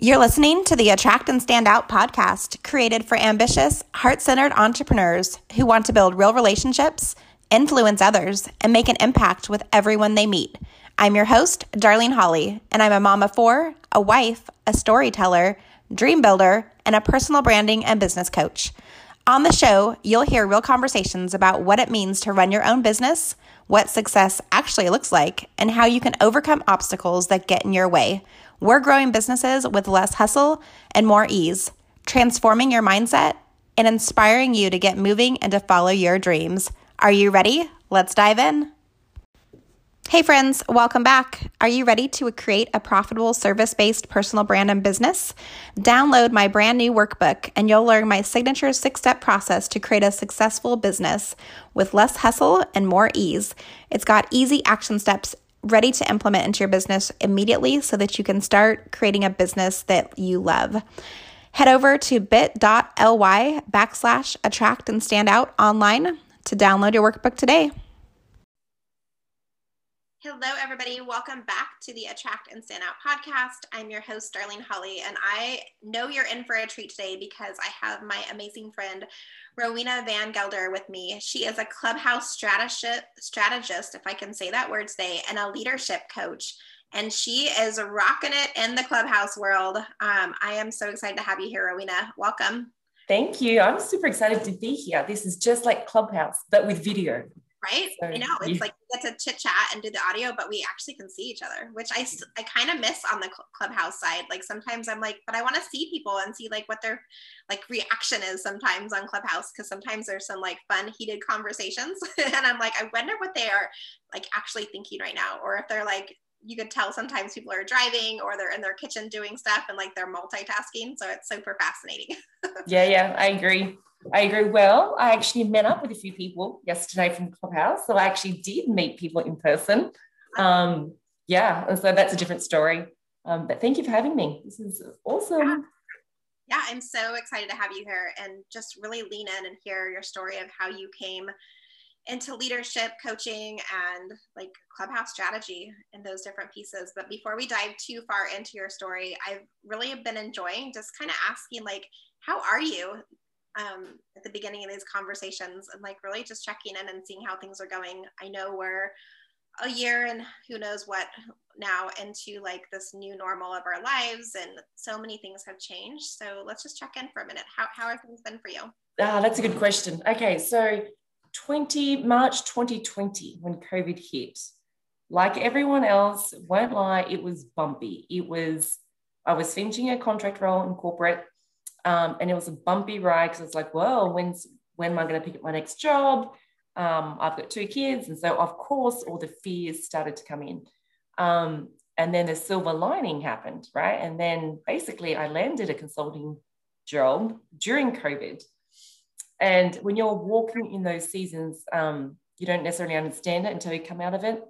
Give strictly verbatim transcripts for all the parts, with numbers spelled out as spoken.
You're listening to the Attract and Stand Out podcast, created for ambitious, heart-centered entrepreneurs who want to build real relationships, influence others, and make an impact with everyone they meet. I'm your host, Darlene Hawley, and I'm a mom of four, a wife, a storyteller, dream builder, and a personal branding and business coach. On the show, you'll hear real conversations about what it means to run your own business, what success actually looks like, and how you can overcome obstacles that get in your way. We're growing businesses with less hustle and more ease, transforming your mindset and inspiring you to get moving and to follow your dreams. Are you ready? Let's dive in. Hey friends, welcome back. Are you ready to create a profitable service-based personal brand and business? Download my brand new workbook and you'll learn my signature six-step process to create a successful business with less hustle and more ease. It's got easy action steps ready to implement into your business immediately so that you can start creating a business that you love. Head over to bit.ly backslash attract and stand out online to download your workbook today. Hello, everybody. Welcome back to the Attract and Stand Out podcast. I'm your host, Darlene Hawley, and I know you're in for a treat today because I have my amazing friend, Rowena Van Gelder, with me. She is a Clubhouse strategist, if I can say that word today, and a leadership coach. And she is rocking it in the Clubhouse world. Um, I am so excited to have you here, Rowena. Welcome. Thank you. I'm super excited to be here. This is just like Clubhouse, but with video. Right? So, you know, it's yeah. like we get to chit chat and do the audio, but we actually can see each other, which I, I kind of miss on the cl- Clubhouse side. Like sometimes I'm like, but I want to see people and see like what their like reaction is sometimes on Clubhouse. Cause sometimes there's some like fun, heated conversations. And I'm like, I wonder what they are like actually thinking right now. Or if they're like, you could tell sometimes people are driving or they're in their kitchen doing stuff and like they're multitasking. So it's super fascinating. yeah. Yeah. I agree. I agree. Well, I actually met up with a few people yesterday from Clubhouse. So I actually did meet people in person. Um, yeah. And so that's a different story. Um, but thank you for having me. This is awesome. Yeah. yeah. I'm so excited to have you here and just really lean in and hear your story of how you came into leadership coaching and like Clubhouse strategy and those different pieces. But before we dive too far into your story, I've really been enjoying just kind of asking like, how are you? Um, at the beginning of these conversations and like really just checking in and seeing how things are going. I know we're a year and who knows what now into like this new normal of our lives and so many things have changed. So let's just check in for a minute. How how have things been for you? Ah, that's a good question. Okay, so twenty March twenty twenty when COVID hit, like everyone else, won't lie, it was bumpy. It was, I was finishing a contract role in corporate. Um, and it was a bumpy ride because it's like, well, when's, when am I going to pick up my next job? Um, I've got two kids. And so, of course, all the fears started to come in. Um, and then the silver lining happened, right? And then basically I landed a consulting job during COVID. And when you're walking in those seasons, um, you don't necessarily understand it until you come out of it.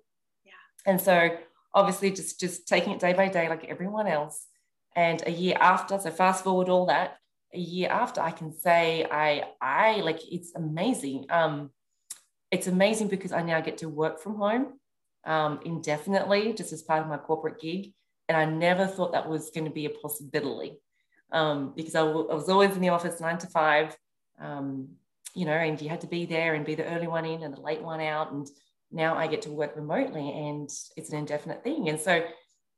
Yeah. And so obviously just, just taking it day by day like everyone else. And a year after, so fast forward all that, a year after, I can say I, I like, it's amazing. Um, it's amazing because I now get to work from home um, indefinitely, just as part of my corporate gig. And I never thought that was going to be a possibility um, because I, w- I was always in the office nine to five, um, you know, and you had to be there and be the early one in and the late one out. And now I get to work remotely and it's an indefinite thing. And so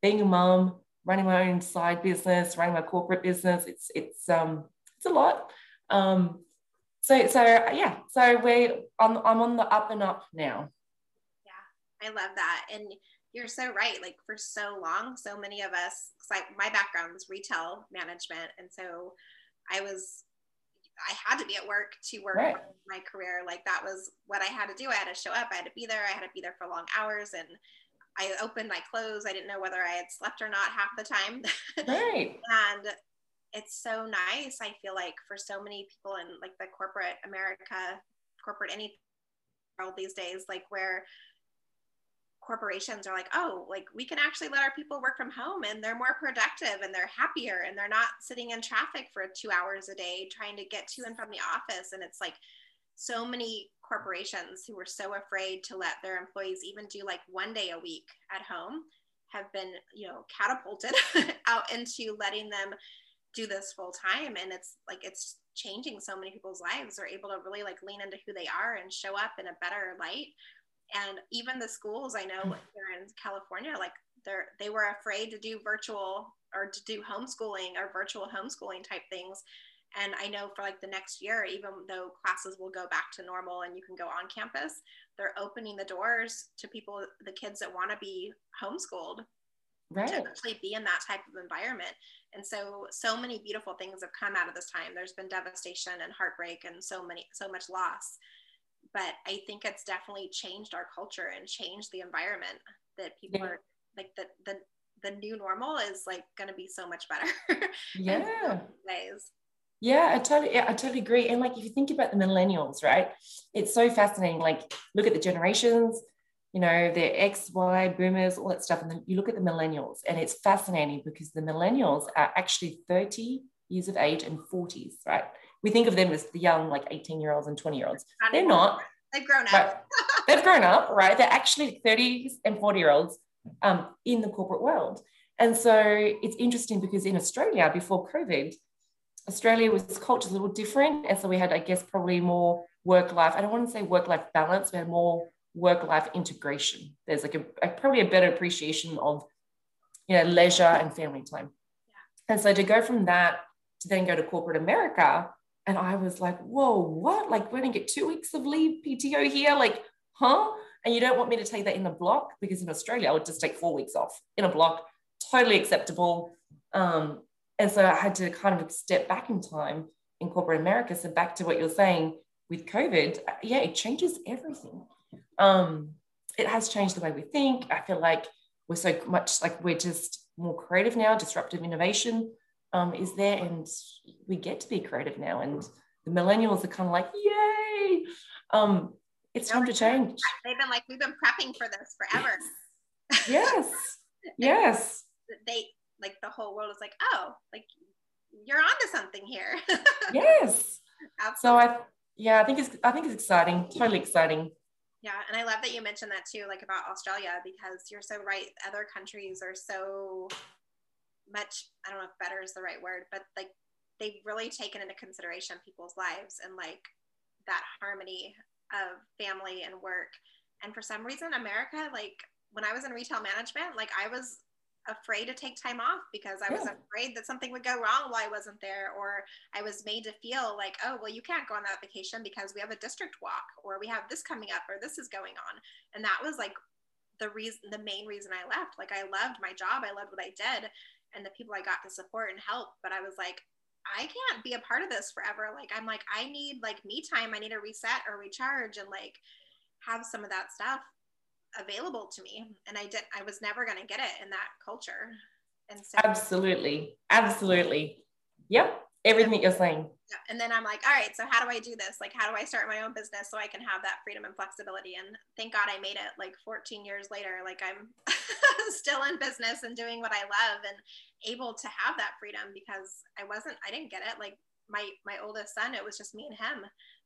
being a mom, running my own side business, running my corporate business. It's, it's, um, it's a lot. Um, so, so yeah, so we're, I'm, I'm on the up and up now. Yeah. I love that. And you're so right. Like for so long, so many of us, cause I, my background is retail management. And so I was, I had to be at work to work right. on my career. Like that was what I had to do. I had to show up. I had to be there. I had to be there for long hours and I opened, I closed. I didn't know whether I had slept or not half the time. Right. And it's so nice. I feel like for so many people in like the corporate America, corporate any world these days, like where corporations are like, oh, like we can actually let our people work from home and they're more productive and they're happier and they're not sitting in traffic for two hours a day trying to get to and from the office. And it's like so many corporations who were so afraid to let their employees even do like one day a week at home have been, you know, catapulted out into letting them do this full time. And it's like, it's changing so many people's lives. They're able to really like lean into who they are and show up in a better light. And even the schools, I know here in California, like they're, they were afraid to do virtual or to do homeschooling or virtual homeschooling type things. And I know for like the next year, even though classes will go back to normal and you can go on campus, they're opening the doors to people, the kids that want to be homeschooled, right, to actually be in that type of environment. And so, so many beautiful things have come out of this time. There's been devastation and heartbreak and so many, so much loss. But I think it's definitely changed our culture and changed the environment that people yeah. are like the, the, the new normal is like going to be so much better. Yeah. Ways. Yeah, I totally, I totally agree. And like, if you think about the millennials, right, it's so fascinating. Like, look at the generations, you know, they're X, Y, boomers, all that stuff. And then you look at the millennials, and it's fascinating because the millennials are actually thirty years of age and forties, right? We think of them as the young, like eighteen year olds and twenty year olds. They're not. They've grown up. Right? They've grown up, right? They're actually thirties and forty year olds um, in the corporate world. And so it's interesting because in Australia, before COVID, Australia was culture a little different. And so we had, I guess, probably more work-life. I don't want to say work-life balance. We had more work-life integration. There's like a, a probably a better appreciation of, you know, leisure and family time. Yeah. And so to go from that to then go to corporate America, and I was like, whoa, what? Like, we're going to get two weeks of leave P T O here? Like, huh? And you don't want me to take that in a block? Because in Australia, I would just take four weeks off in a block. Totally acceptable. Um, And so I had to kind of step back in time in corporate America. So back to what you're saying with COVID, yeah, it changes everything. Um, it has changed the way we think. I feel like we're so much like we're just more creative now. Disruptive innovation um, is there, and we get to be creative now. And the millennials are kind of like, yay! Um, it's time to change. They've been like, we've been prepping for this forever. Yes, yes. They. Like the whole world is like, oh, like you're onto something here. Yes. Absolutely. So I, yeah, I think it's, I think it's exciting. Totally exciting. Yeah. And I love that you mentioned that too, like about Australia, because you're so right. Other countries are so much, I don't know if better is the right word, but like they've really taken into consideration people's lives and like that harmony of family and work. And for some reason, America, like when I was in retail management, like I was afraid to take time off because I was yeah. afraid that something would go wrong while I wasn't there, or I was made to feel like, oh, well, you can't go on that vacation because we have a district walk, or we have this coming up, or this is going on. And that was like the reason, the main reason I left. Like I loved my job, I loved what I did, and the people I got to support and help. But I was like, I can't be a part of this forever. Like I'm like, I need like me time. I need to reset or recharge and like have some of that stuff available to me. And I did I was never going to get it in that culture. And so absolutely absolutely yep everything yep. you're saying yep. And then I'm like, all right, so how do I do this? Like, how do I start my own business so I can have that freedom and flexibility? And thank God I made it. Like fourteen years later, like I'm still in business and doing what I love and able to have that freedom, because I wasn't I didn't get it. Like my my oldest son, it was just me and him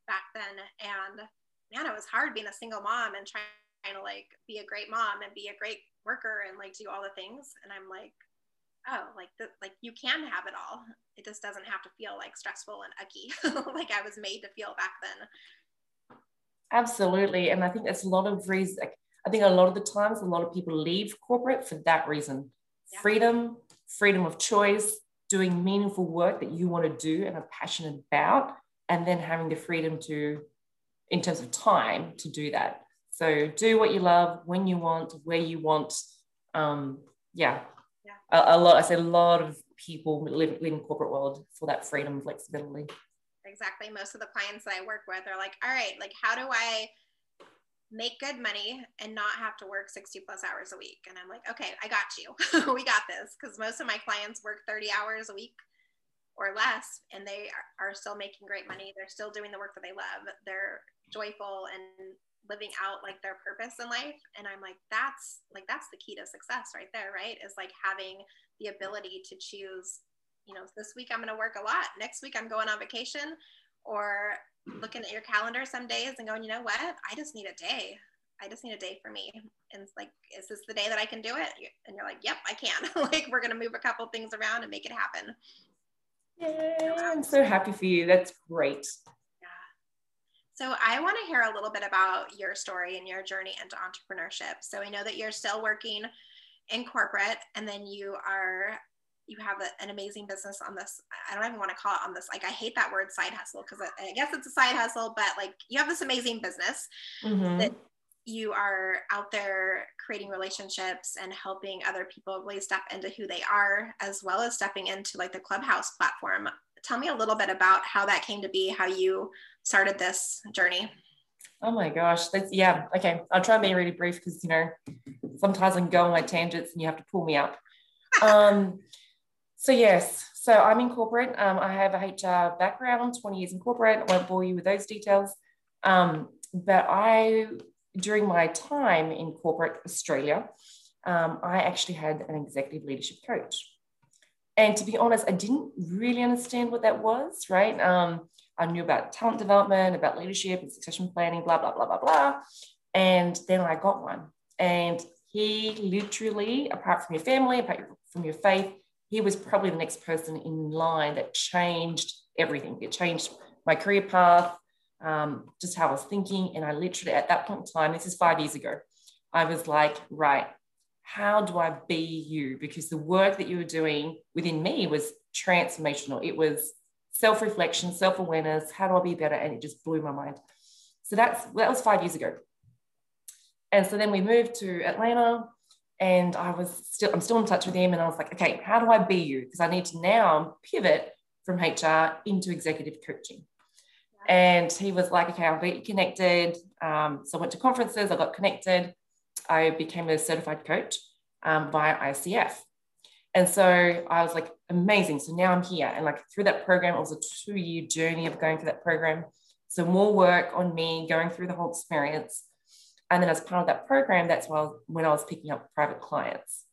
back then, and man, it was hard being a single mom and trying to like be a great mom and be a great worker and like do all the things. And I'm like, oh, like the, like you can have it all. It just doesn't have to feel like stressful and icky like I was made to feel back then. Absolutely. And I think that's a lot of reasons. Like, I think a lot of the times a lot of people leave corporate for that reason. Yeah. Freedom, freedom of choice, doing meaningful work that you want to do and are passionate about, and then having the freedom to, in terms of time, to do that. So do what you love, when you want, where you want. Um, yeah, yeah. A, a lot. I say a lot of people live, live in the corporate world for that freedom, flexibility. Exactly. Most of the clients that I work with are like, all right, like how do I make good money and not have to work sixty plus hours a week? And I'm like, okay, I got you. We got this. Because most of my clients work thirty hours a week or less, and they are, are still making great money. They're still doing the work that they love. They're joyful and living out like their purpose in life. And I'm like, that's like, that's the key to success right there. Right. Is like having the ability to choose, you know, this week I'm going to work a lot, next week I'm going on vacation, or looking at your calendar some days and going, you know what, I just need a day. I just need a day for me. And it's like, is this the day that I can do it? And you're like, yep, I can. Like, we're going to move a couple things around and make it happen. Yay, I'm so happy for you. That's great. Yeah. So I want to hear a little bit about your story and your journey into entrepreneurship. So I know that you're still working in corporate, and then you are, you have a, an amazing business on this. I don't even want to call it on this. Like, I hate that word side hustle, because I, I guess it's a side hustle, but like, you have this amazing business mm-hmm. that you are out there creating relationships and helping other people really step into who they are, as well as stepping into like the Clubhouse platform. Tell me a little bit about how that came to be, how you started this journey. Oh my gosh. That's yeah. Okay. I'll try and be really brief, because, you know, sometimes I can go on my tangents and you have to pull me up. Um, so yes. So I'm in corporate. Um, I have a H R background, twenty years in corporate. I won't bore you with those details. Um, but I, during my time in corporate Australia, um, I actually had an executive leadership coach. And to be honest, I didn't really understand what that was, right? Um, I knew about talent development, about leadership and succession planning, blah, blah, blah, blah, blah. And then I got one. And he literally, apart from your family, apart from your faith, he was probably the next person in line that changed everything. It changed my career path, um, just how I was thinking. And I literally, at that point in time, this is five years ago, I was like, right, how do I be you? Because the work that you were doing within me was transformational. It was self-reflection, self-awareness. How do I be better? And it just blew my mind. So that's, that was five years ago. And so then we moved to Atlanta, and I was still, I'm still in touch with him. And I was like, okay, how do I be you? Because I need to now pivot from H R into executive coaching. Yeah. And he was like, okay, I'll get you connected. Um, so I went to conferences, I got connected. I became a certified coach um, via I C F. And so I was like, amazing. So now I'm here. And like through that program, it was a two year journey of going through that program. So more work on me, going through the whole experience. And then as part of that program, that's why I was, when I was picking up private clients.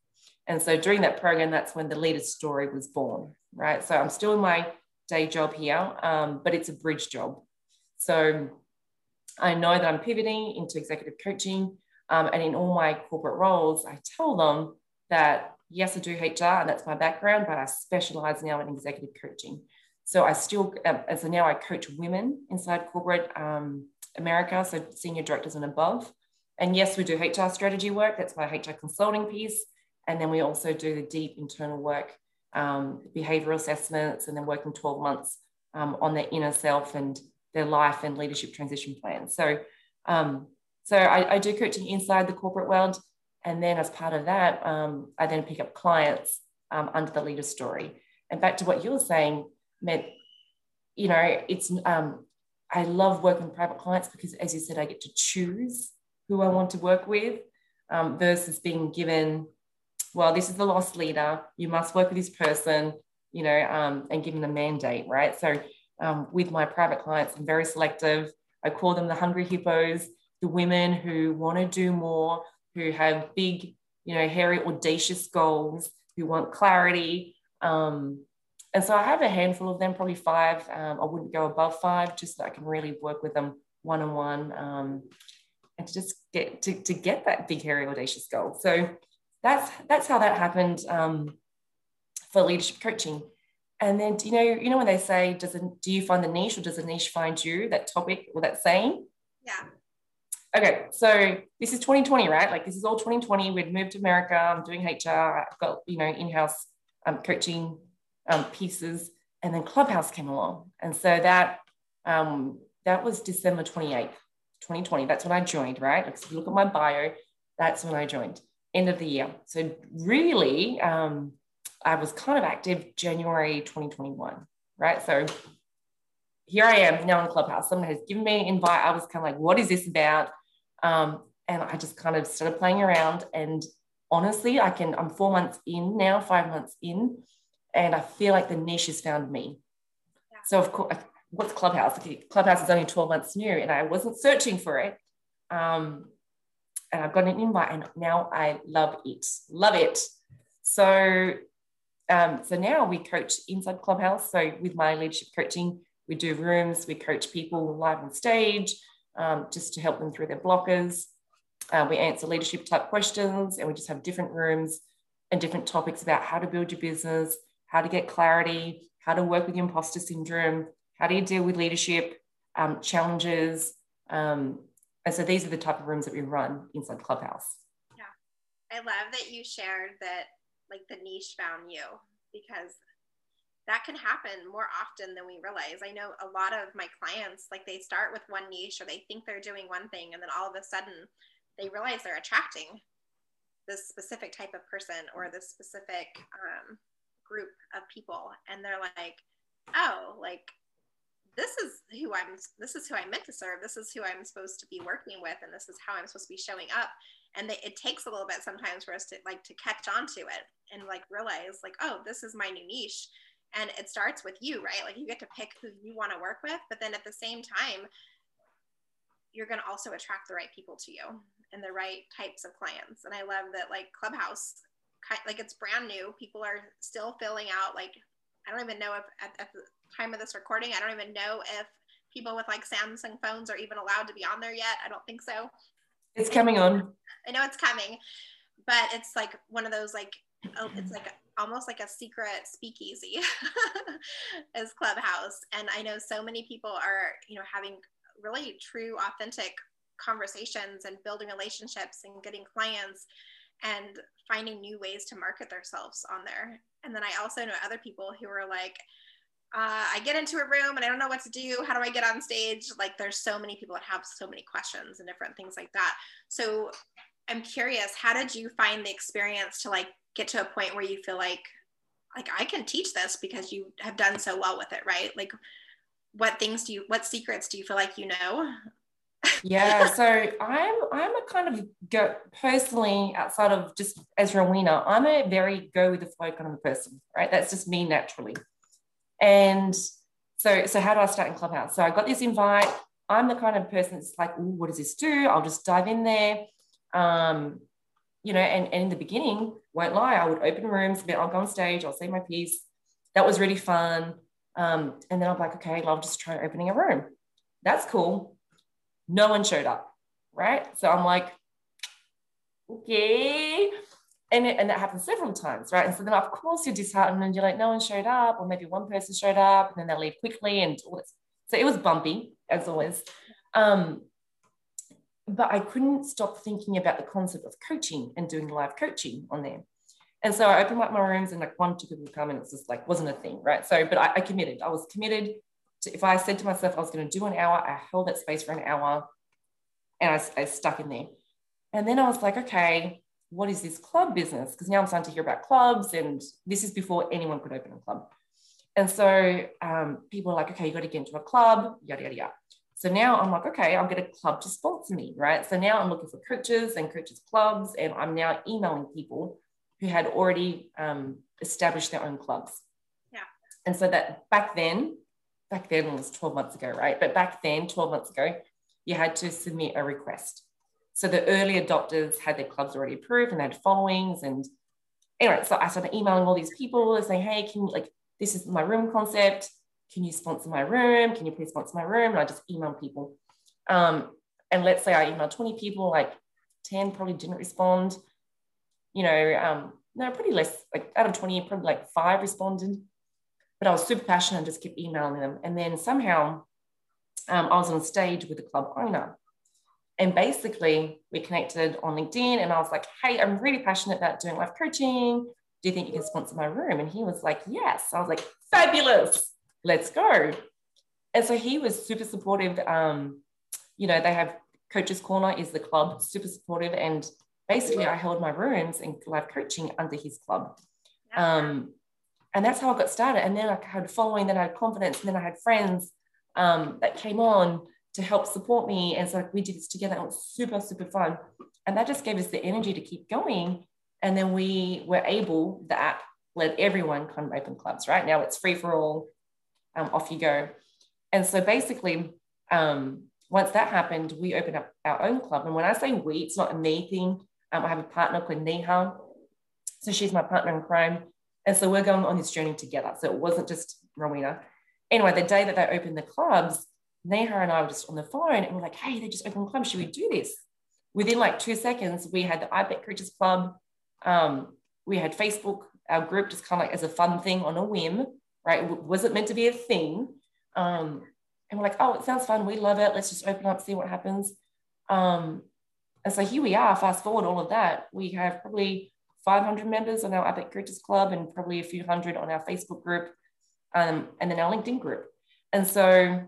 And so during that program, that's when the Leader Story was born, right? So I'm still in my day job here, um, but it's a bridge job. So I know that I'm pivoting into executive coaching. Um, and in all my corporate roles, I tell them that, yes, I do H R and that's my background, but I specialize now in executive coaching. So I still, um, so now I coach women inside corporate um, America, so senior directors and above. And yes, we do H R strategy work. That's my H R consulting piece. And then we also do the deep internal work, um, behavioral assessments, and then working twelve months um, on their inner self and their life and leadership transition plans. So, um, so I, I do coaching inside the corporate world. And then as part of that, um, I then pick up clients um, under the Leader Story. And back to what you were saying, meant, you know, it's, um, I love working with private clients because, as you said, I get to choose who I want to work with, um, versus being given, well, this is the lost leader, you must work with this person, you know, um, and given a mandate, right? So um, with my private clients, I'm very selective. I call them the hungry hippos, the women who want to do more, who have big, you know, hairy, audacious goals, who want clarity. Um, and so I have a handful of them, probably five. Um, I wouldn't go above five, just so I can really work with them one-on-one. Um, and to just get to, to get that big, hairy, audacious goal. So that's that's how that happened um, for leadership coaching. And then, you know, you know when they say, does it, do you find the niche or does the niche find you? That topic or that saying? Yeah. Okay, so this is twenty twenty, right? Like this is all twenty twenty. We'd moved to America. I'm doing H R. I've got, you know, in-house um, coaching um, pieces, and then Clubhouse came along, and so that um, that was December twenty-eighth. twenty twenty, that's when I joined, right? If you look at my bio, that's when I joined, end of the year. So really, um, I was kind of active January twenty twenty-one, right? So here I am now in Clubhouse. Someone has given me an invite. I was kind of like, what is this about? Um, and I just kind of started playing around. And honestly, I can, I'm four months in now, five months in, and I feel like the niche has found me. Yeah. So of course, what's Clubhouse? Clubhouse is only twelve months new, and I wasn't searching for it. Um, and I've got an invite, and now I love it, love it. So, um, so now we coach inside Clubhouse. So with my leadership coaching, we do rooms, we coach people live on stage, um, just to help them through their blockers. Uh, we answer leadership type questions, and we just have different rooms and different topics about how to build your business, how to get clarity, how to work with imposter syndrome, how do you deal with leadership um, challenges. Um, and so these are the type of rooms that we run inside Clubhouse. Yeah, I love that you shared that, like, the niche found you, because that can happen more often than we realize. I know a lot of my clients, like, they start with one niche, or they think they're doing one thing, and then all of a sudden they realize they're attracting this specific type of person or this specific um, group of people. And they're like, oh, like, this is who I'm, this is who I meant to serve. This is who I'm supposed to be working with. And this is how I'm supposed to be showing up. And they, it takes a little bit sometimes for us to like to catch on to it and like realize like, oh, this is my new niche. And it starts with you, right? Like, you get to pick who you want to work with, but then at the same time, you're going to also attract the right people to you and the right types of clients. And I love that, like, Clubhouse, like, it's brand new. People are still filling out, like, I don't even know if at, at the time of this recording, I don't even know if people with like Samsung phones are even allowed to be on there yet. I don't think so. It's coming on. I know it's coming, but it's like one of those, like, it's like almost like a secret speakeasy is Clubhouse. And I know so many people are, you know, having really true, authentic conversations and building relationships and getting clients and finding new ways to market themselves on there. And then I also know other people who are like, uh, I get into a room and I don't know what to do. How do I get on stage? Like, there's so many people that have so many questions and different things like that. So I'm curious, how did you find the experience to like get to a point where you feel like, like I can teach this because you have done so well with it, right? Like, what things do you, what secrets do you feel like you know? Yeah, so I'm I'm a kind of go personally, outside of just as Rowena, I'm a very go with the flow kind of a person, right? That's just me naturally. And so so how do I start in Clubhouse? So I got this invite. I'm the kind of person that's like, ooh, what does this do? I'll just dive in there. Um, you know, and, and in the beginning, won't lie, I would open rooms, but I'll go on stage, I'll say my piece. That was really fun. Um, and then I'm like, okay, I'll just try opening a room. That's cool. No one showed up, right? So I'm like, okay. And, it, and that happened several times, right? And so then, of course, you're disheartened and you're like, no one showed up, or maybe one person showed up and then they leave quickly. And all this. So it was bumpy, as always. Um, but I couldn't stop thinking about the concept of coaching and doing live coaching on there. And so I opened up my rooms and like one, two people come and it's just like, wasn't a thing, right? So, but I, I committed. I was committed to, if I said to myself I was going to do an hour, I held that space for an hour and I, I stuck in there. And then I was like, okay, what is this club business? Because now I'm starting to hear about clubs, and this is before anyone could open a club. And so um, people are like, okay, you got to get into a club, yada, yada, yada. So now I'm like, okay, I'll get a club to sponsor me, right? So now I'm looking for coaches and coaches clubs, and I'm now emailing people who had already um, established their own clubs. Yeah. And so that back then, back then was twelve months ago, right? But back then, twelve months ago, you had to submit a request. So the early adopters had their clubs already approved and they had followings. And anyway, so I started emailing all these people and saying, hey, can you, like, this is my room concept. Can you sponsor my room? Can you please sponsor my room? And I just email people. Um, and let's say I emailed twenty people, like ten probably didn't respond. You know, um, no, pretty less, like out of twenty, probably like five responded. But I was super passionate and just kept emailing them. And then somehow um, I was on stage with the club owner. And basically we connected on LinkedIn and I was like, hey, I'm really passionate about doing life coaching. Do you think you can sponsor my room? And he was like, yes. I was like, fabulous. Let's go. And so he was super supportive. Um, you know, they have Coach's Corner is the club, super supportive. And basically I held my rooms and live coaching under his club. Um, And that's how I got started. And then I had a following, then I had confidence, and then I had friends um, that came on to help support me. And so we did this together. It was super, super fun. And that just gave us the energy to keep going. And then we were able, the app let everyone kind of open clubs, right? Now it's free for all. Um, off you go. And so basically, um, once that happened, we opened up our own club. And when I say we, it's not a me thing. Um, I have a partner called Neha. So she's my partner in crime. And so we're going on this journey together. So it wasn't just Rowena. Anyway, the day that they opened the clubs, Neha and I were just on the phone and we're like, hey, they just opened clubs. Should we do this? within like two seconds, we had the I Bet Creatures Club. Um, we had Facebook, our group, just kind of like as a fun thing on a whim, right? It wasn't meant to be a thing. Um, and we're like, oh, it sounds fun. We love it. Let's just open up, see what happens. Um, and so here we are, fast forward all of that. We have probably five hundred members on our I Bet Creatures Club and probably a few hundred on our Facebook group, um, and then our LinkedIn group. And so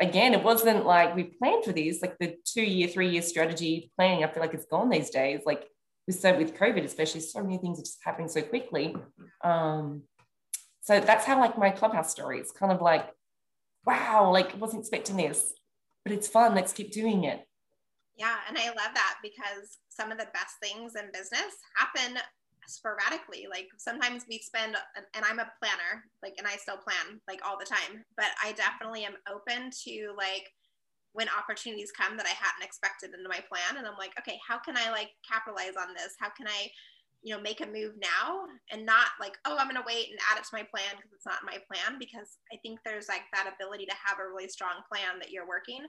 again, it wasn't like we planned for these, like the two year, three year strategy planning, I feel like it's gone these days. Like we said with COVID, especially, so many things are just happening so quickly. Um, so that's how like my Clubhouse story, it's kind of like, wow, like I wasn't expecting this, but it's fun. Let's keep doing it. Yeah. And I love that because some of the best things in business happen sporadically. Like sometimes we spend, and I'm a planner, like, and I still plan like all the time, but I definitely am open to like when opportunities come that I hadn't expected into my plan. And I'm like, okay, how can I like capitalize on this? How can I, you know, make a move now and not like, oh, I'm going to wait and add it to my plan because it's not in my plan. Because I think there's like that ability to have a really strong plan that you're working,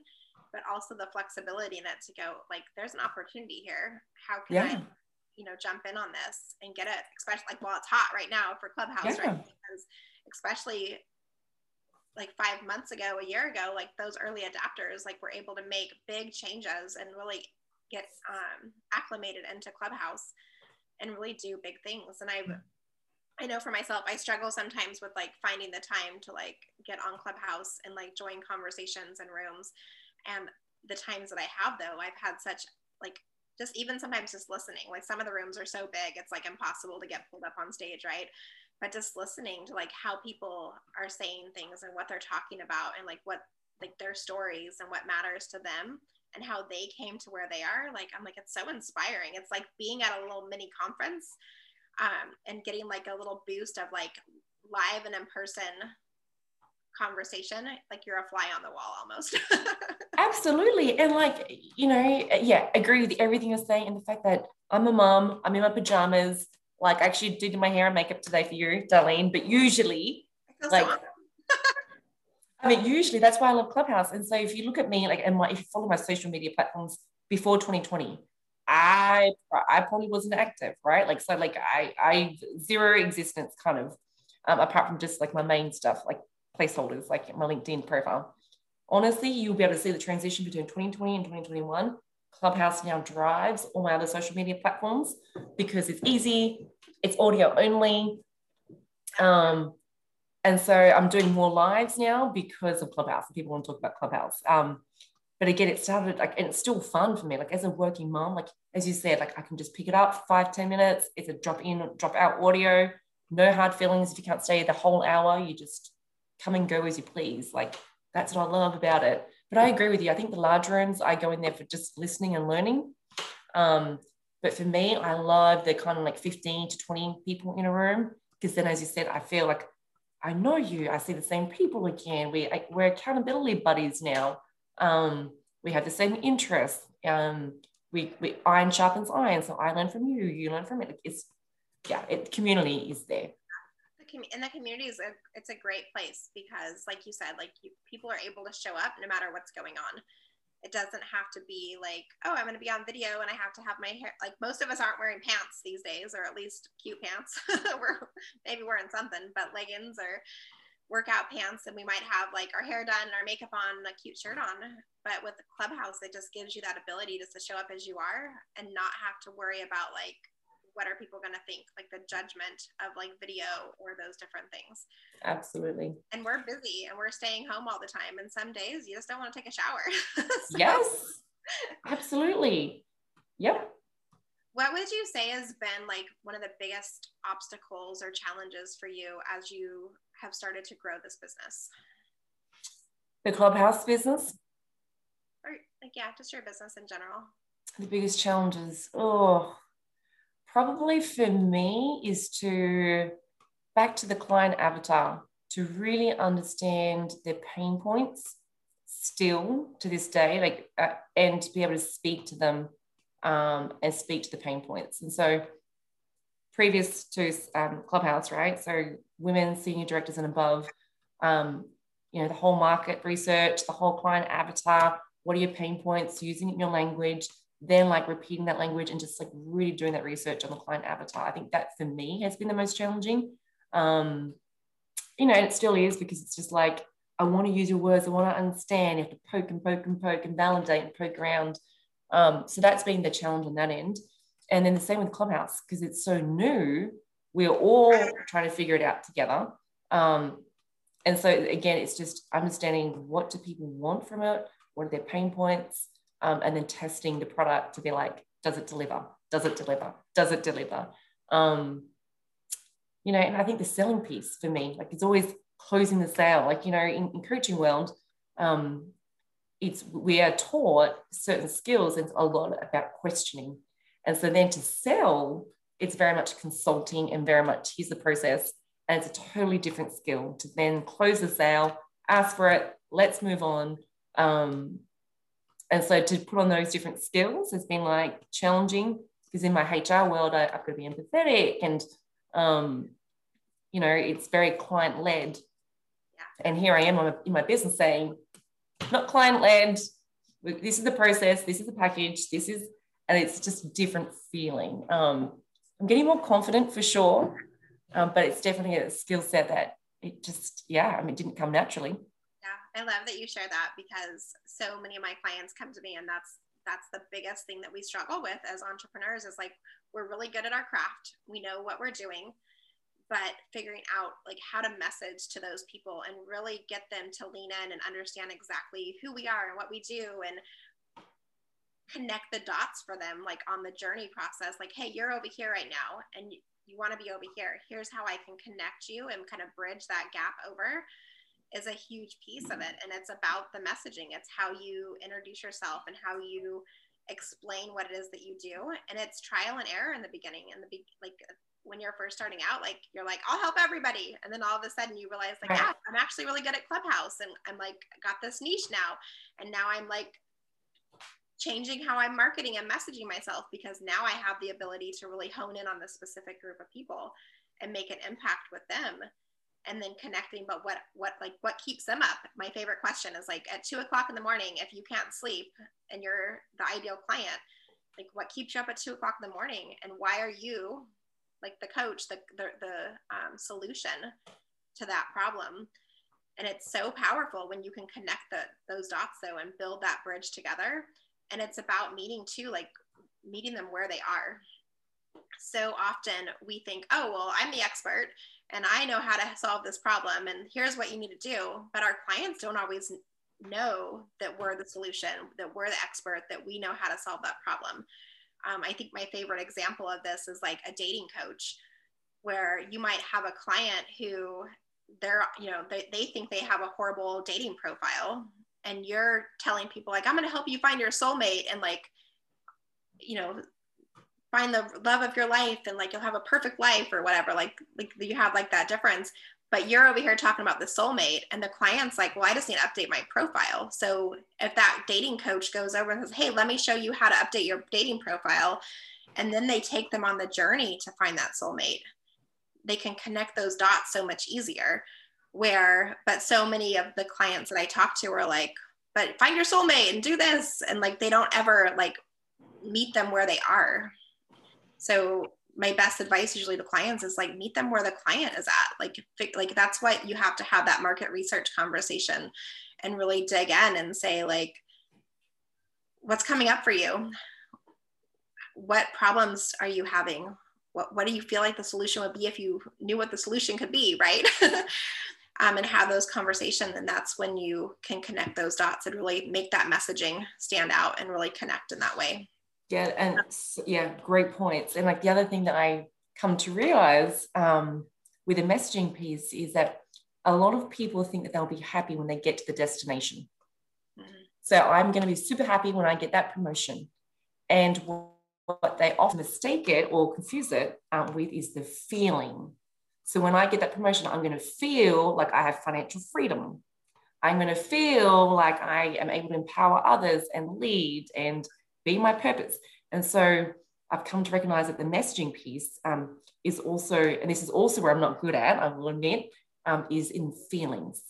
but also the flexibility in it to go like, there's an opportunity here. How can yeah. I, you know, jump in on this and get it, especially like while it's hot right now for Clubhouse, yeah. right? Because especially like five months ago, a year ago, like those early adapters, like were able to make big changes and really get um, acclimated into Clubhouse and really do big things. And I, I know for myself, I struggle sometimes with like finding the time to like get on Clubhouse and like join conversations and rooms. And the times that I have though, I've had such like, just even sometimes just listening, like some of the rooms are so big, it's like impossible to get pulled up on stage, right? But just listening to like how people are saying things and what they're talking about and like what, like their stories and what matters to them and how they came to where they are. Like, I'm like, it's so inspiring. It's like being at a little mini conference um, and getting like a little boost of like live and in-person conversation. Like you're a fly on the wall almost. Absolutely. And like, you know, yeah, agree with everything you're saying. And the fact that I'm a mom, I'm in my pajamas. Like I actually did my hair and makeup today for you, Darlene, but usually like, so awesome. I mean, usually that's why I love Clubhouse. And so if you look at me, like, and my, if you follow my social media platforms before twenty twenty, I, I probably wasn't active, right? Like, so like I, I zero existence kind of, um, apart from just like my main stuff, like placeholders, like my LinkedIn profile. Honestly, you'll be able to see the transition between twenty twenty and twenty twenty-one. Clubhouse now drives all my other social media platforms because it's easy, it's audio only. Um, and so I'm doing more lives now because of Clubhouse. People want to talk about Clubhouse. Um, but again, it started, like, and it's still fun for me. Like as a working mom, like as you said, like I can just pick it up five, ten minutes. It's a drop in, drop out audio. No hard feelings if you can't stay the whole hour. You just come and go as you please. Like that's what I love about it. But I agree with you. I think the large rooms, I go in there for just listening and learning. Um, but for me, I love the kind of like fifteen to twenty people in a room. Because then, as you said, I feel like I know you. I see the same people again. We, I, we're accountability buddies now. Um, we have the same interests. Um, we, we iron sharpens iron. So I learn from you. You learn from it. It's, yeah, it, community is there. And the community is a, it's a great place because like you said, like you, people are able to show up no matter what's going on. It doesn't have to be like, oh, I'm going to be on video and I have to have my hair. Like most of us aren't wearing pants these days, or at least cute pants. We're maybe wearing something, but leggings or workout pants. And we might have like our hair done, our makeup on, a cute shirt on. But with the Clubhouse, it just gives you that ability just to show up as you are and not have to worry about like, what are people going to think? Like the judgment of like video or those different things. Absolutely. And we're busy and we're staying home all the time. And some days you just don't want to take a shower. So, yes, absolutely. Yep. What would you say has been like one of the biggest obstacles or challenges for you as you have started to grow this business? The Clubhouse business? Or like, yeah, just your business in general. The biggest challenges. Oh, probably for me is to back to the client avatar, to really understand their pain points still to this day, like, uh, and to be able to speak to them um, and speak to the pain points. And so previous to um, Clubhouse, right? So women, senior directors and above, um, you know, the whole market research, the whole client avatar, what are your pain points, using it in your language, then like repeating that language and just like really doing that research on the client avatar. I think that for me has been the most challenging. Um, you know, and it still is, because it's just like, I want to use your words. I want to understand. You have to poke and poke and poke and validate and poke around. Um, so that's been the challenge on that end. And then the same with Clubhouse, because it's so new, we're all trying to figure it out together. Um, and so again, it's just understanding what do people want from it? What are their pain points? Um, and then testing the product to be like, does it deliver? Does it deliver? Does it deliver? Um, you know, and I think the selling piece for me, like it's always closing the sale. Like, you know, in, in coaching world, um, it's, we are taught certain skills and a lot about questioning. And so then to sell, it's very much consulting and very much here's the process. And it's a totally different skill to then close the sale, ask for it, let's move on. Um, and so to put on those different skills has been like challenging, because in my H R world, I, I've got to be empathetic and, um, you know, it's very client led. Yeah. And here I am on a, in my business saying, not client led. This is the process. This is the package. This is, and it's just a different feeling. Um, I'm getting more confident for sure. Um, but it's definitely a skill set that it just, yeah, I mean, it didn't come naturally. Yeah, I love that you share that, because so many of my clients come to me, and that's that's the biggest thing that we struggle with as entrepreneurs is like, we're really good at our craft. We know what we're doing, but figuring out like how to message to those people and really get them to lean in and understand exactly who we are and what we do, and connect the dots for them, like on the journey process, like, hey, you're over here right now, and you want to be over here. Here's how I can connect you and kind of bridge that gap over is a huge piece of it. And it's about the messaging. It's how you introduce yourself and how you explain what it is that you do. And it's trial and error in the beginning. And the be- like when you're first starting out, like you're like, I'll help everybody. And then all of a sudden you realize like, yeah, I'm actually really good at Clubhouse. And I'm like, got this niche now. And now I'm like changing how I'm marketing and messaging myself, because now I have the ability to really hone in on this specific group of people and make an impact with them, and then connecting. But what, what, like what keeps them up? My favorite question is like at two o'clock in the morning, if you can't sleep and you're the ideal client, like what keeps you up at two o'clock in the morning, and why are you like the coach, the, the, the um, solution to that problem? And it's so powerful when you can connect the, those dots though, and build that bridge together. And it's about meeting too, like meeting them where they are. So often we think, oh, well, I'm the expert and I know how to solve this problem, and here's what you need to do. But our clients don't always know that we're the solution, that we're the expert, that we know how to solve that problem. Um, I think my favorite example of this is like a dating coach, where you might have a client who they're, you know, they, they think they have a horrible dating profile. And you're telling people like, I'm going to help you find your soulmate and like, you know, find the love of your life, and like, you'll have a perfect life or whatever. Like, like you have like that difference, but you're over here talking about the soulmate, and the client's like, well, I just need to update my profile. So if that dating coach goes over and says, hey, let me show you how to update your dating profile, and then they take them on the journey to find that soulmate, they can connect those dots so much easier. Where, but so many of the clients that I talk to are like, but find your soulmate and do this. And like, they don't ever like meet them where they are. So my best advice usually to clients is like, meet them where the client is at. Like, like that's what you have to have that market research conversation and really dig in and say like, what's coming up for you? What problems are you having? What, what do you feel like the solution would be if you knew what the solution could be, right? Um, and have those conversations. And that's when you can connect those dots and really make that messaging stand out and really connect in that way. Yeah. And yeah, great points. And like the other thing that I come to realize um, with the messaging piece is that a lot of people think that they'll be happy when they get to the destination. Mm-hmm. So I'm going to be super happy when I get that promotion. And what they often mistake it or confuse it um, with is the feeling. So when I get that promotion, I'm going to feel like I have financial freedom. I'm going to feel like I am able to empower others and lead and be my purpose. And so I've come to recognize that the messaging piece um, is also, and this is also where I'm not good at, I will admit, um, is in feelings.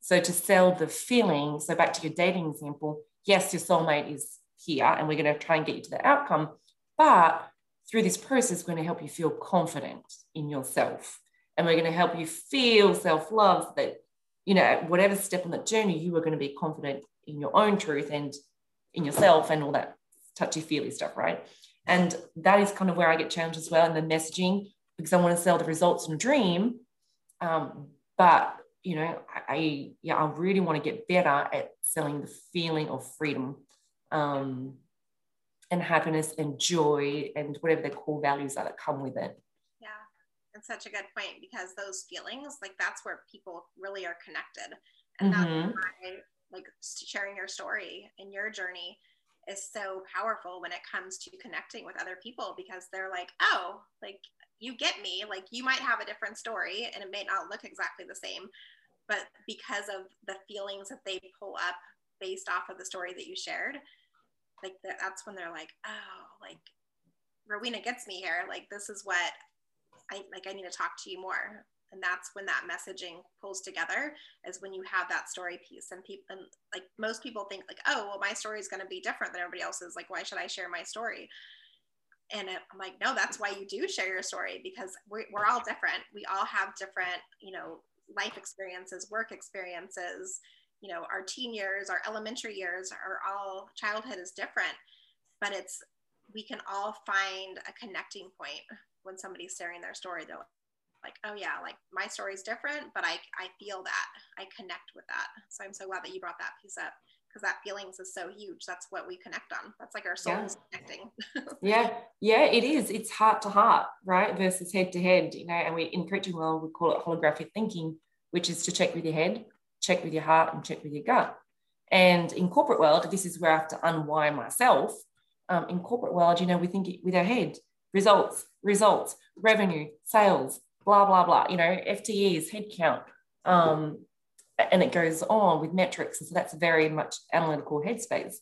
So to sell the feeling, so back to your dating example, yes, your soulmate is here and we're going to try and get you to the outcome. But through this process, we're going to help you feel confident in yourself. And we're going to help you feel self-love, that, you know, at whatever step on that journey, you are going to be confident in your own truth and in yourself and all that touchy-feely stuff, right? And that is kind of where I get challenged as well in the messaging, because I want to sell the results and dream. Um, but, you know, I, yeah, I really want to get better at selling the feeling of freedom um, and happiness and joy and whatever the core values are that come with it. Yeah, that's such a good point, because those feelings, like, that's where people really are connected. And that's mm-hmm. why, like, sharing your story and your journey is so powerful when it comes to connecting with other people, because they're like, oh, like, you get me, like, you might have a different story and it may not look exactly the same, but because of the feelings that they pull up based off of the story that you shared, like, that's when they're like, oh, like, Rowena gets me here. Like, this is what I, like, I need to talk to you more. And that's when that messaging pulls together, is when you have that story piece. And people, and like, most people think like, oh, well, my story is going to be different than everybody else's. Like, why should I share my story? And I'm like, no, that's why you do share your story, because we're, we're all different. We all have different, you know, life experiences, work experiences, you know, our teen years, our elementary years, our all childhood is different, but it's, we can all find a connecting point when somebody's sharing their story. They're like, oh yeah, like, my story is different, but I, I feel that, I connect with that. So I'm so glad that you brought that piece up, because that feelings is so huge. That's what we connect on. That's like our souls yeah. connecting. yeah. Yeah, it is. It's heart to heart, right? Versus head to head, you know, and we, in coaching world, we call it holographic thinking, which is to check with your head, check with your heart, and check with your gut. And in corporate world, this is where I have to unwind myself. Um, in corporate world, you know, we think with our head, results, results, revenue, sales, blah, blah, blah, you know, F T Es, headcount, um, and it goes on with metrics. And so that's very much analytical headspace.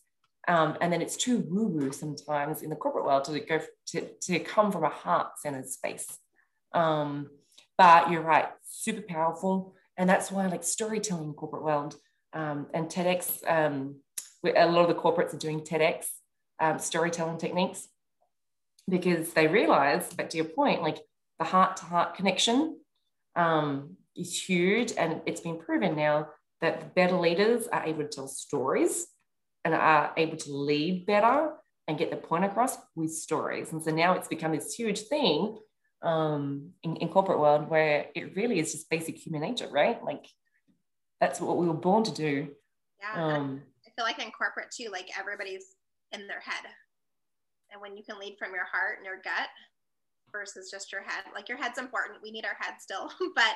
Um, and then it's too woo-woo sometimes in the corporate world to go to, to come from a heart-centered space. Um, but you're right, super powerful. And that's why I like storytelling in corporate world, um, and TEDx, um, a lot of the corporates are doing TEDx um, storytelling techniques, because they realize, but to your point, like, the heart-to-heart connection um, is huge, and it's been proven now that the better leaders are able to tell stories and are able to lead better and get the point across with stories. And so now it's become this huge thing um, in, in corporate world, where it really is just basic human nature, right? Like, that's what we were born to do. Yeah, um, I feel like in corporate too, like, everybody's in their head, and when you can lead from your heart and your gut versus just your head. Like, your head's important. We need our head still, but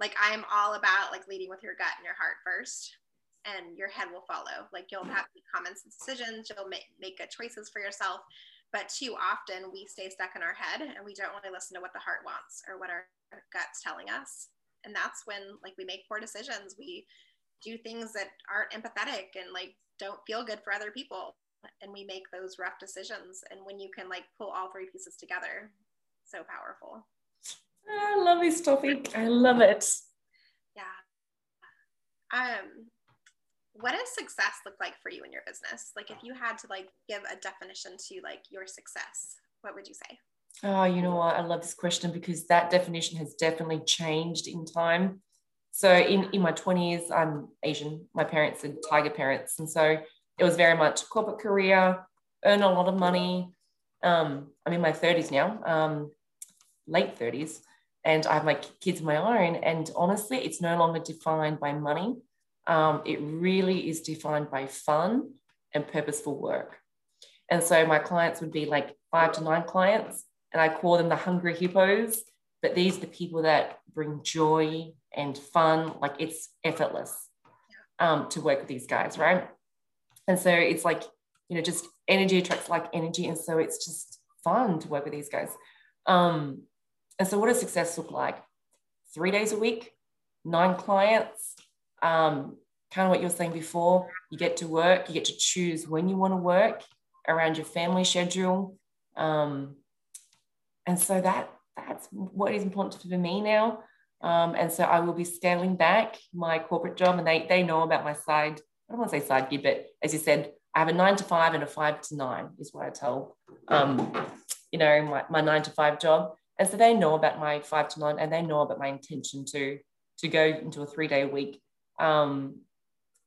like, I'm all about like leading with your gut and your heart first, and your head will follow. Like, you'll have comments and decisions. You'll make, make good choices for yourself, but too often we stay stuck in our head and we don't really listen to what the heart wants or what our gut's telling us. And that's when like we make poor decisions. We do things that aren't empathetic and like don't feel good for other people. And we make those rough decisions. And when you can like pull all three pieces together, so powerful. I love this topic. I love it. Yeah. Um, what does success look like for you in your business? Like, if you had to like give a definition to like your success, what would you say? Oh, you know what? I love this question, because that definition has definitely changed in time. So in, in my twenties, I'm Asian. My parents are tiger parents. And so it was very much corporate career, earn a lot of money. Um, I'm in my thirties now, um, late thirties, and I have my kids of my own. And honestly, it's no longer defined by money. Um, it really is defined by fun and purposeful work. And so my clients would be like five to nine clients, and I call them the hungry hippos, but these are the people that bring joy and fun. Like, it's effortless um, to work with these guys, right? And so it's like, you know, just energy attracts like energy. And so it's just fun to work with these guys. Um, and so what does success look like? Three days a week, nine clients, um, kind of what you were saying before, you get to work, you get to choose when you want to work around your family schedule. Um, and so that that's what is important for me now. Um, and so I will be scaling back my corporate job, and they, they know about my side. I don't want to say side gig, but as you said, I have a nine to five and a five to nine is what I tell, um, you know, my, my nine to five job. And so they know about my five to nine and they know about my intention to, to go into a three day week. Um,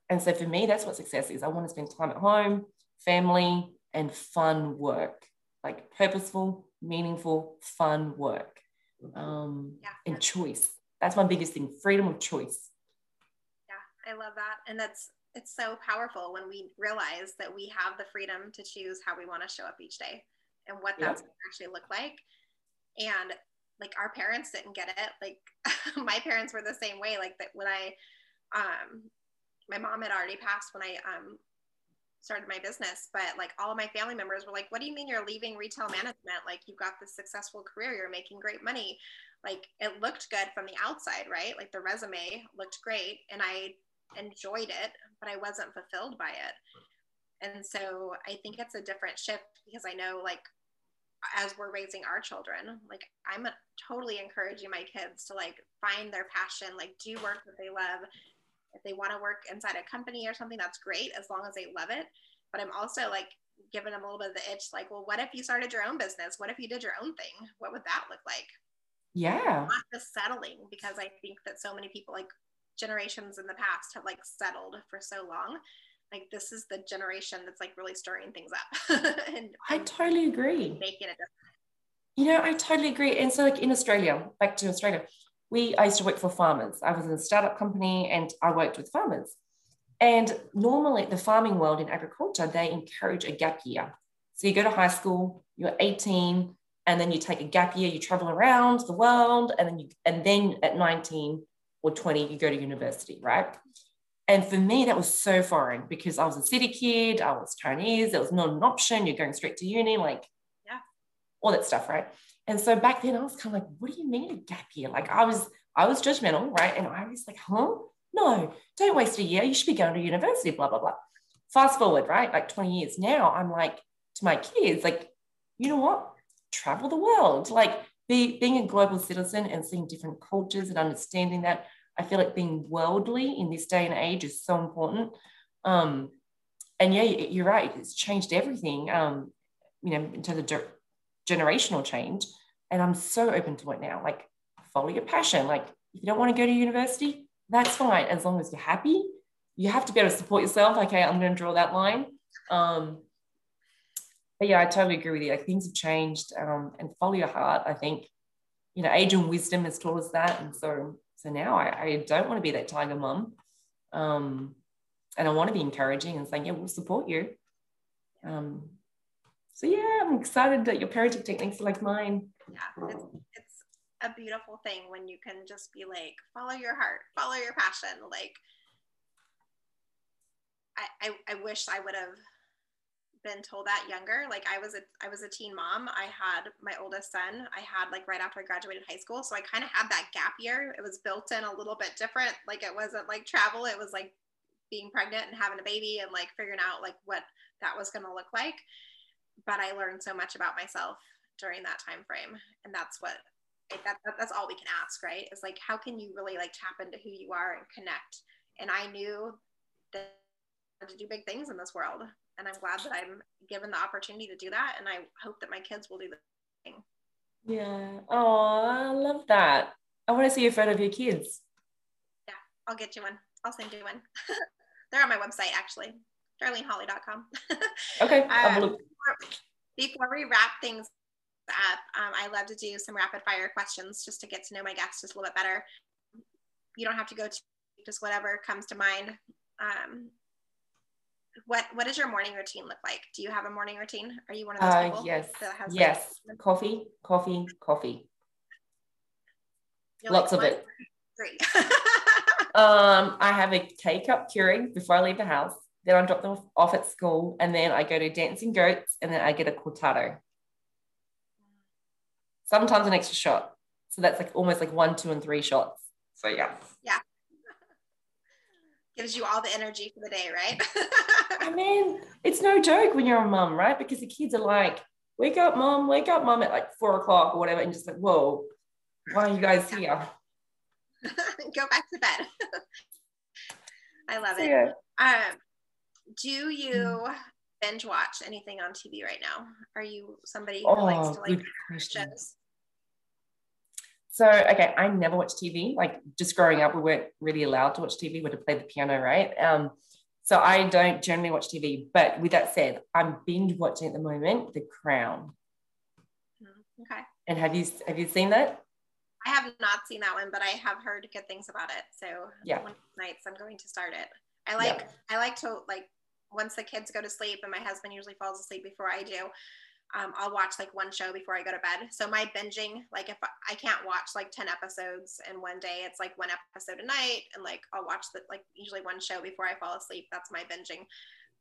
and so for me, that's what success is. I want to spend time at home, family, and fun work, like purposeful, meaningful, fun work, um, yeah, and choice. That's my biggest thing, freedom of choice. Yeah, I love that. And that's, it's so powerful when we realize that we have the freedom to choose how we want to show up each day and what that's yeah. actually look like. And like our parents didn't get it. Like my parents were the same way. Like that when I, um, my mom had already passed when I, um, started my business, but like all of my family members were like, what do you mean you're leaving retail management? Like you've got this successful career, you're making great money. Like it looked good from the outside, right? Like the resume looked great and I enjoyed it, but I wasn't fulfilled by it. And so I think it's a different shift because I know like as we're raising our children, like I'm totally encouraging my kids to like find their passion, like do work that they love. If they want to work inside a company or something, that's great as long as they love it. But I'm also like giving them a little bit of the itch, like, well, what if you started your own business? What if you did your own thing? What would that look like? Yeah. Not just settling, because I think that so many people, like generations in the past, have like settled for so long. Like this is the generation that's like really stirring things up. and I totally agree. Making it different. You know, I totally agree. And so like in Australia, back to Australia, We, I used to work for farmers. I was in a startup company and I worked with farmers. And normally the farming world in agriculture, they encourage a gap year. So you go to high school, you're eighteen, and then you take a gap year, you travel around the world, and then you, and then at nineteen or twenty, you go to university, right? And for me, that was so foreign because I was a city kid, I was Chinese, it was not an option, you're going straight to uni, like yeah, all that stuff, right? And so back then I was kind of like, what do you mean a gap year? Like I was, I was judgmental, right? And I was like, huh? No, don't waste a year. You should be going to university, blah, blah, blah. Fast forward, right? Like twenty years now, I'm like to my kids, like, you know what? Travel the world. Like be, being a global citizen and seeing different cultures and understanding that, I feel like being worldly in this day and age is so important. Um, and yeah, you're right. It's changed everything, um, you know, in terms of generational change. And I'm so open to it now. Like follow your passion. Like if you don't want to go to university, that's fine. As long as you're happy, you have to be able to support yourself. Okay. I'm going to draw that line. Um, but yeah, I totally agree with you. Like things have changed, um, and follow your heart. I think, you know, age and wisdom has taught us that. And so, so now I, I don't want to be that tiger mom. Um, and I want to be encouraging and saying, yeah, we'll support you. Um, So yeah, I'm excited that your parenting techniques are like mine. Yeah, it's, it's a beautiful thing when you can just be like, follow your heart, follow your passion. Like, I I, I wish I would have been told that younger. Like I was a I was a teen mom. I had my oldest son. I had like right after I graduated high school. So I kind of had that gap year. It was built in a little bit different. Like it wasn't like travel. It was like being pregnant and having a baby and like figuring out like what that was going to look like. But I learned so much about myself during that time frame. And that's what, that, that, that's all we can ask, right? It's like, how can you really like tap into who you are and connect? And I knew that I wanted to do big things in this world. And I'm glad that I'm given the opportunity to do that. And I hope that my kids will do the thing. Yeah. Oh, I love that. I want to see a photo of your kids. Yeah, I'll get you one. I'll send you one. They're on my website, actually. Darlene Hawley dot com. Okay. um, before, before we wrap things up, um, I love to do some rapid fire questions just to get to know my guests just a little bit better. You don't have to go to just whatever comes to mind. Um, what What does your morning routine look like? Do you have a morning routine? Are you one of those uh, people? Yes. That has yes. Like- coffee, coffee, coffee. You're Lots like, of it. Three. um, I have a K-cup Keurig before I leave the house. Then I drop them off at school, and then I go to Dancing Goats, and then I get a cortado. Sometimes an extra shot. So that's like almost like one, two, and three shots. So yeah. Yeah. Gives you all the energy for the day, right? I mean, it's no joke when you're a mom, right? Because the kids are like, wake up, mom, wake up, mom, at like four o'clock or whatever. And just like, whoa, why are you guys here? Go back to bed. I love it. Yeah. Um, Do you binge watch anything on T V right now? Are you somebody who oh, likes to like shows? So, okay, I never watch T V. Like, just growing up, we weren't really allowed to watch T V. We had to play the piano, right? Um, so I don't generally watch T V. But with that said, I'm binge watching at the moment The Crown. Okay. And have you have you seen that? I have not seen that one, but I have heard good things about it. So yeah, one of these nights I'm going to start it. I like yeah. I like to like once the kids go to sleep, and my husband usually falls asleep before I do. Um, I'll watch like one show before I go to bed. So my binging, like if I can't watch like ten episodes in one day, it's like one episode a night, and like I'll watch the, like usually one show before I fall asleep. That's my binging.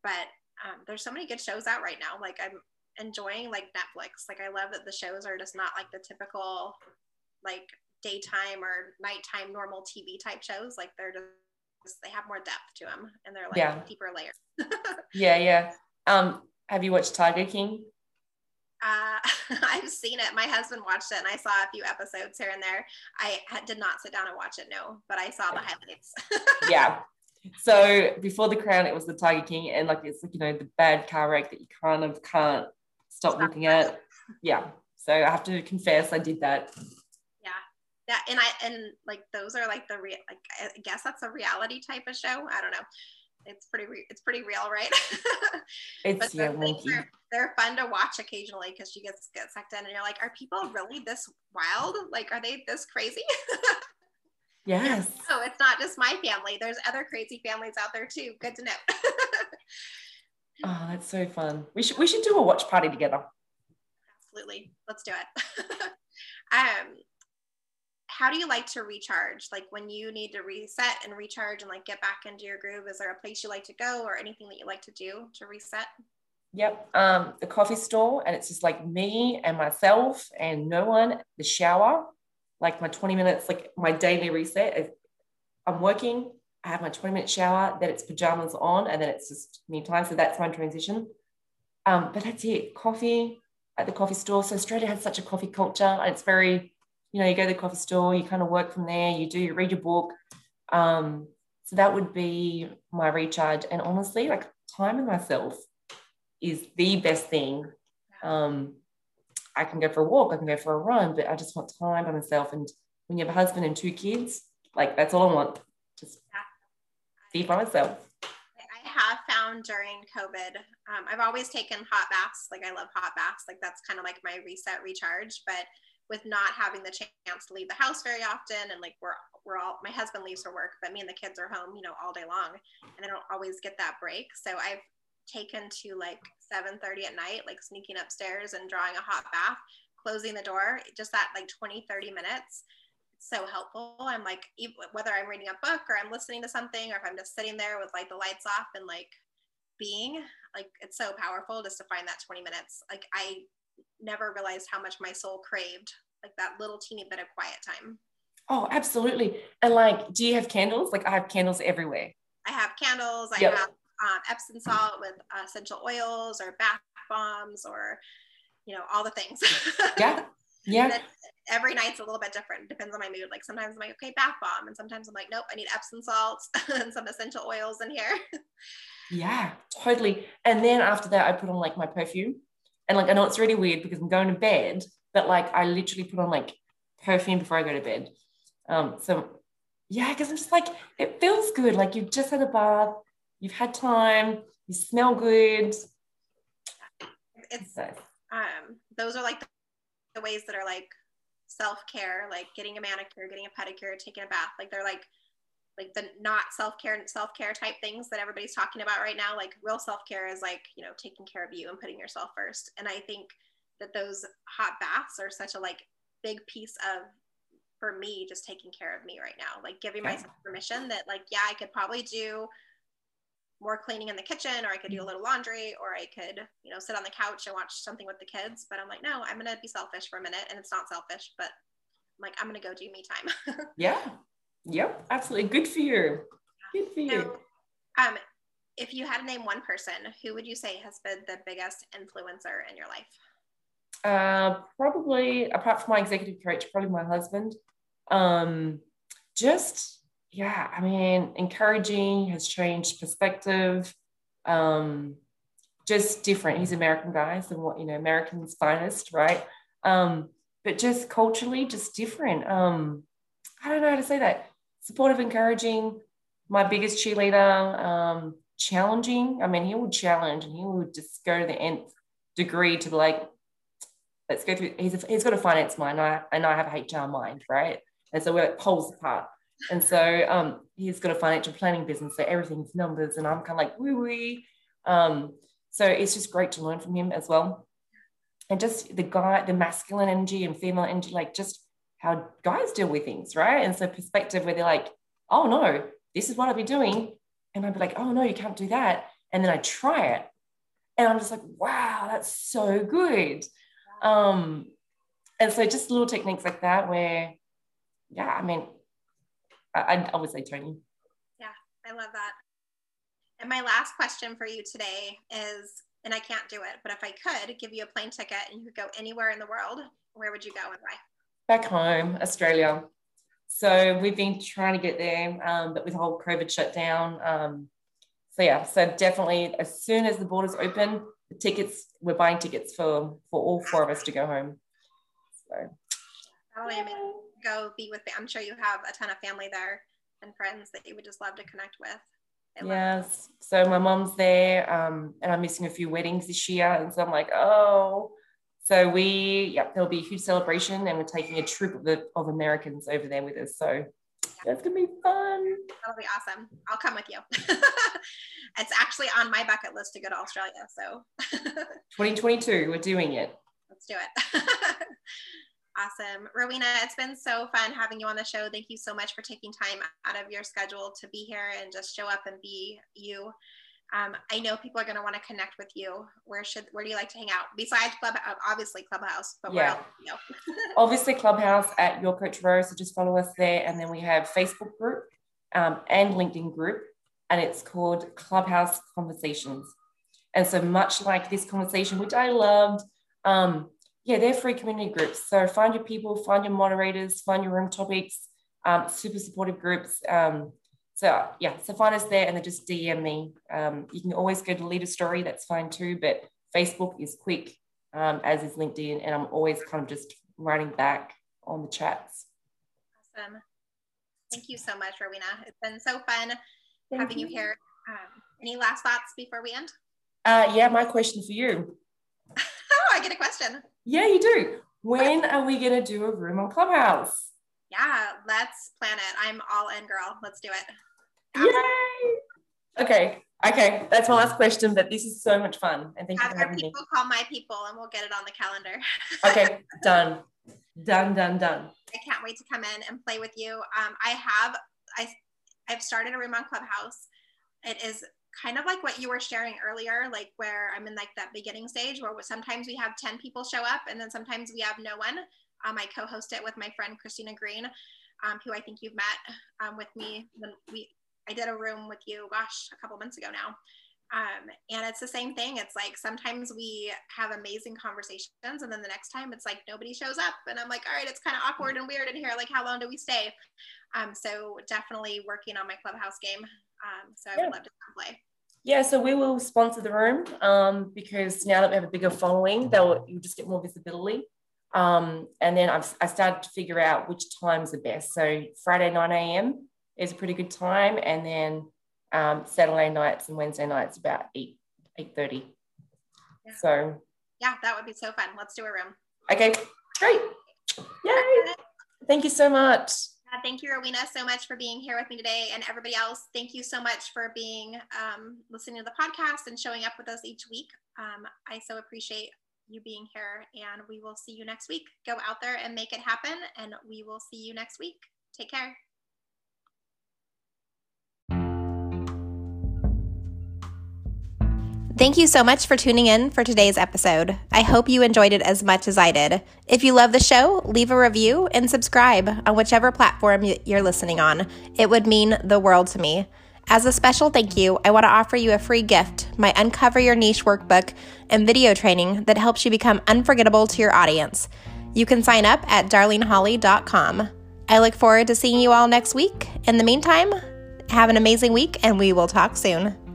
But um, there's so many good shows out right now. Like I'm enjoying like Netflix. Like I love that the shows are just not like the typical like daytime or nighttime normal T V type shows. Like they're just, they have more depth to them, and they're like yeah. deeper layers. yeah, yeah. Um, have you watched Tiger King? Uh, I've seen it. My husband watched it, and I saw a few episodes here and there. I did not sit down and watch it, no, but I saw the highlights. yeah. So before The Crown, it was the Tiger King, and like it's like, you know, the bad car wreck that you kind of can't stop, stop looking at. Yeah. So I have to confess, I did that. Yeah, and I and like those are like the real like I guess that's a reality type of show. I don't know. It's pretty re- it's pretty real, right? It's yeah, they're, they're fun to watch occasionally because she gets gets sucked in, and you're like, are people really this wild? Like, are they this crazy? Yes. No, it's not just my family. There's other crazy families out there too. Good to know. Oh, that's so fun. We should we should do a watch party together. Absolutely, let's do it. um. How do you like to recharge? Like when you need to reset and recharge and like get back into your groove, is there a place you like to go or anything that you like to do to reset? Yep. Um, the coffee store, and it's just like me and myself and no one. The shower, like my twenty minutes, like my daily reset. If I'm working, I have my twenty minute shower, then it's pajamas on, and then it's just me time. So that's my transition. Um, but that's it. Coffee at the coffee store. So Australia has such a coffee culture, and it's very, you know, you go to the coffee store, you kind of work from there, you do, you read your book. Um, so that would be my recharge. And honestly, like time with myself is the best thing. Um, I can go for a walk, I can go for a run, but I just want time by myself. And when you have a husband and two kids, like that's all I want. Just be by myself. I have found during COVID, um, I've always taken hot baths. Like I love hot baths. Like that's kind of like my reset recharge, but with not having the chance to leave the house very often. And like, we're, we're all, my husband leaves for work, but me and the kids are home, you know, all day long. And I don't always get that break. So I've taken to like seven thirty at night, like sneaking upstairs and drawing a hot bath, closing the door, just that like twenty, thirty minutes. It's so helpful. I'm like, whether I'm reading a book or I'm listening to something, or if I'm just sitting there with like the lights off and like being like, it's so powerful just to find that twenty minutes. Like I never realized how much my soul craved like that little teeny bit of quiet time. Oh, absolutely. And like, do you have candles? Like I have candles everywhere. I have candles. Yep. I have um, Epsom salt with uh, essential oils or bath bombs or, you know, all the things. Yeah. Yeah. Every night's a little bit different. It depends on my mood. Like sometimes I'm like, okay, bath bomb. And sometimes I'm like, nope, I need Epsom salts and some essential oils in here. Yeah, totally. And then after that, I put on like my perfume. And like, I know it's really weird because I'm going to bed, but like, I literally put on like perfume before I go to bed. Um, so yeah, because I'm just like, it feels good. Like you've just had a bath, you've had time, you smell good. It's, so. um, those are like the ways that are like self-care, like getting a manicure, getting a pedicure, taking a bath. Like they're like, like the not self-care and self-care type things that everybody's talking about right now. Like real self-care is like, you know, taking care of you and putting yourself first. And I think that those hot baths are such a like big piece of, for me, just taking care of me right now, like giving myself permission that like, yeah, I could probably do more cleaning in the kitchen, or I could do a little laundry, or I could, you know, sit on the couch and watch something with the kids. But I'm like, no, I'm going to be selfish for a minute. And it's not selfish, but I'm like, I'm going to go do me time. Yeah. Yep, absolutely. Good for you. Good for you. Um, if you had to name one person, who would you say has been the biggest influencer in your life? Uh, probably, apart from my executive coach, probably my husband. Um, just, yeah, I mean, encouraging, has changed perspective. Um, just different. He's American guys and what, you know, American's finest, right? Um, but just culturally, just different. Um, I don't know how to say that. Supportive, encouraging, my biggest cheerleader, um, challenging. I mean, he would challenge and he would just go to the nth degree to be like, let's go through, he's, a, he's got a finance mind and I, and I have a H R mind, right? And so we're like poles apart. And so um, he's got a financial planning business, so everything's numbers and I'm kind of like, woo wee. Um, so it's just great to learn from him as well. And just the guy, the masculine energy and female energy, like just how guys deal with things, right? And so perspective where they're like, oh no, this is what I'll be doing. And I'd be like, oh no, you can't do that. And then I try it. And I'm just like, wow, that's so good. Um, and so just little techniques like that where, yeah, I mean, I, I would say Tony. Yeah, I love that. And my last question for you today is, and I can't do it, but if I could give you a plane ticket and you could go anywhere in the world, where would you go and why? Back home, Australia. So we've been trying to get there, um, but with the whole COVID shutdown. Um, so yeah, so definitely as soon as the borders open, the tickets, we're buying tickets for, for all four of us to go home. So. Oh, I mean, go be with, I'm sure you have a ton of family there and friends that you would just love to connect with. Yes, so my mom's there, um, and I'm missing a few weddings this year, and so I'm like, oh, so we, yeah, there'll be a huge celebration, and we're taking a troop of, the, of Americans over there with us, so yeah. That's gonna be fun. That'll be awesome. I'll come with you. It's actually on my bucket list to go to Australia, so. twenty twenty-two, we're doing it. Let's do it. Awesome. Rowena, it's been so fun having you on the show. Thank you so much for taking time out of your schedule to be here and just show up and be you. Um, I know people are going to want to connect with you. Where should, where do you like to hang out? Besides Club, obviously Clubhouse, but yeah. Where else? You know? Obviously Clubhouse at Your Coach Row. So just follow us there. And then we have Facebook group um, and LinkedIn group, and it's called Clubhouse Conversations. And so much like this conversation, which I loved, um, yeah, they're free community groups. So find your people, find your moderators, find your room topics, um, super supportive groups. Um, so yeah, so find us there and then just D M me. Um, you can always go to Leader Story, that's fine too, but Facebook is quick, um, as is LinkedIn, and I'm always kind of just writing back on the chats. Awesome. Thank you so much, Rowena. It's been so fun Thank having you, you here. Um, any last thoughts before we end? Uh, yeah, my question for you. Oh, I get a question. Yeah, you do. When are we going to do a room on Clubhouse? Yeah, let's plan it. I'm all in, girl. Let's do it. Absolutely. Yay! Okay, okay. That's my last question, but this is so much fun. And thank Have you for having people me. People call my people and we'll get it on the calendar. Okay, done. Done, done, done. I can't wait to come in and play with you. Um, I have, I, I've started a room on Clubhouse. It is kind of like what you were sharing earlier, like where I'm in like that beginning stage where sometimes we have ten people show up and then sometimes we have no one. Um, I co-host it with my friend, Christina Green, um, who I think you've met um, with me. When we, I did a room with you, gosh, a couple months ago now. Um, and it's the same thing. It's like, sometimes we have amazing conversations and then the next time it's like, nobody shows up and I'm like, all right, it's kind of awkward and weird in here. Like, how long do we stay? Um, so definitely working on my Clubhouse game. Um, so I would yeah. love to play. Yeah, so we will sponsor the room um, because now that we have a bigger following, they'll you'll just get more visibility. Um, and then I've, I started to figure out which times are best. So Friday nine a m is a pretty good time, and then um, Saturday nights and Wednesday nights about eight eight thirty. Yeah. So yeah, that would be so fun. Let's do a room. Okay, great. Yay! Thank you so much. Uh, thank you, Rowena, so much for being here with me today. And everybody else, thank you so much for being, um, listening to the podcast and showing up with us each week. Um, I so appreciate you being here, and we will see you next week. Go out there and make it happen, and we will see you next week. Take care. Thank you so much for tuning in for today's episode. I hope you enjoyed it as much as I did. If you love the show, leave a review and subscribe on whichever platform you're listening on. It would mean the world to me. As a special thank you, I want to offer you a free gift, my Uncover Your Niche workbook and video training that helps you become unforgettable to your audience. You can sign up at darlene hawley dot com. I look forward to seeing you all next week. In the meantime, have an amazing week, and we will talk soon.